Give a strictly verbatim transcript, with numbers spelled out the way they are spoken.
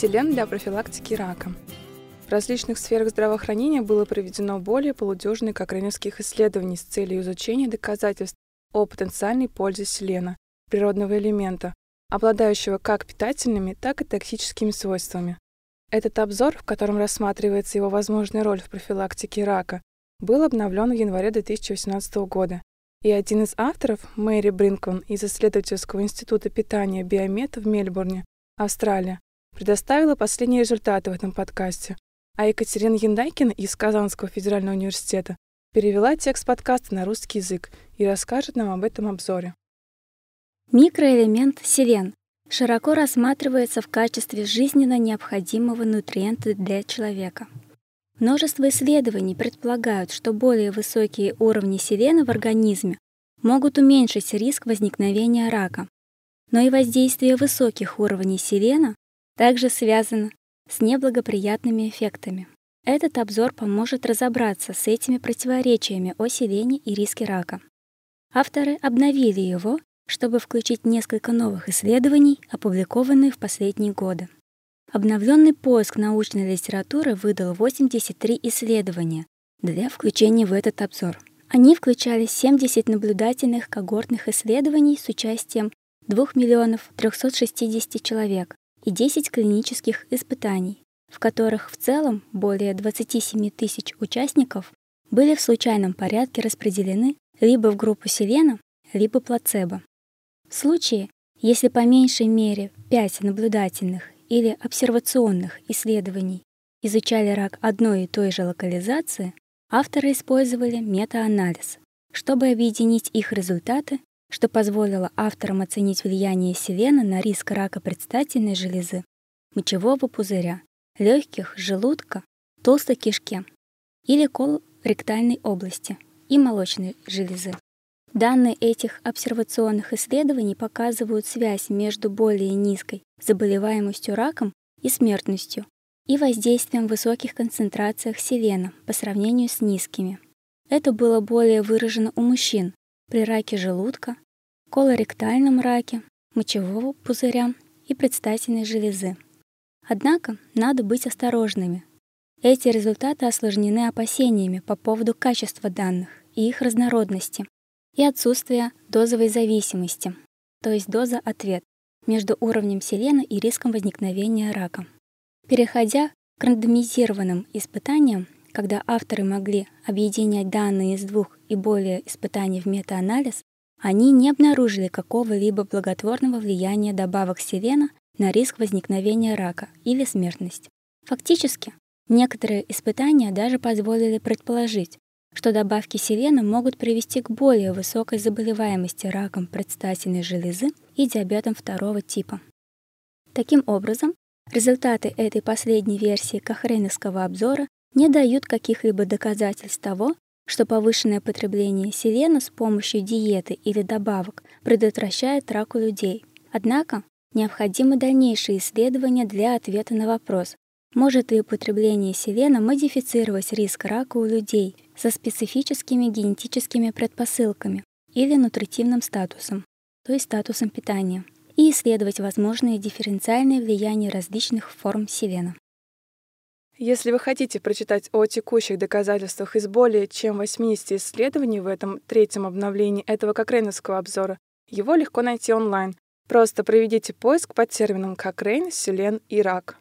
селен для профилактики рака. В различных сферах здравоохранения было проведено более полудюжины кокрейновских исследований с целью изучения доказательств о потенциальной пользе селена, природного элемента, обладающего как питательными, так и токсическими свойствами. Этот обзор, в котором рассматривается его возможная роль в профилактике рака, был обновлен в январе две тысячи восемнадцатого года, и один из авторов, Мэри Бринкман из Исследовательского института питания Биомед в Мельбурне, Австралия, предоставила последние результаты в этом подкасте, а Екатерина Яндайкина из Казанского федерального университета перевела текст подкаста на русский язык и расскажет нам об этом обзоре. Микроэлемент селен широко рассматривается в качестве жизненно необходимого нутриента для человека. Множество исследований предполагают, что более высокие уровни селена в организме могут уменьшить риск возникновения рака. Но и воздействие высоких уровней селена также связано с неблагоприятными эффектами. Этот обзор поможет разобраться с этими противоречиями о селене и риске рака. Авторы обновили его, чтобы включить несколько новых исследований, опубликованных в последние годы. Обновленный поиск научной литературы выдал восемьдесят три исследования для включения в этот обзор. Они включали семьдесят наблюдательных когортных исследований с участием двух миллионов трёхсот шестидесяти человек и десять клинических испытаний, в которых в целом более двадцати семи тысяч участников были в случайном порядке распределены либо в группу селена, либо плацебо. В случае, если по меньшей мере пять наблюдательных или обсервационных исследований изучали рак одной и той же локализации, авторы использовали метаанализ, чтобы объединить их результаты, что позволило авторам оценить влияние селена на риск рака предстательной железы, мочевого пузыря, легких, желудка, толстой кишке или колоректальной области и молочной железы. Данные этих обсервационных исследований показывают связь между более низкой заболеваемостью раком и смертностью и воздействием в высоких концентрациях селена по сравнению с низкими. Это было более выражено у мужчин при раке желудка, колоректальном раке, мочевого пузыря и предстательной железы. Однако надо быть осторожными. Эти результаты осложнены опасениями по поводу качества данных и их разнородности и отсутствия дозовой зависимости, то есть доза-ответ, между уровнем селена и риском возникновения рака. Переходя к рандомизированным испытаниям, когда авторы могли объединять данные из двух и более испытаний в метаанализ, они не обнаружили какого-либо благотворного влияния добавок селена на риск возникновения рака или смертность. Фактически, некоторые испытания даже позволили предположить, что добавки селена могут привести к более высокой заболеваемости раком предстательной железы и диабетом второго типа. Таким образом, результаты этой последней версии кокрейновского обзора не дают каких-либо доказательств того, что повышенное потребление селена с помощью диеты или добавок предотвращает рак у людей. Однако, необходимы дальнейшие исследования для ответа на вопрос, может ли употребление селена модифицировать риск рака у людей со специфическими генетическими предпосылками или нутритивным статусом, то есть статусом питания, и исследовать возможные дифференциальные влияния различных форм селена. Если вы хотите прочитать о текущих доказательствах из более чем восьмидесяти исследований в этом третьем обновлении этого кокрейновского обзора, его легко найти онлайн. Просто проведите поиск под термином «Кокрейн, селен и рак».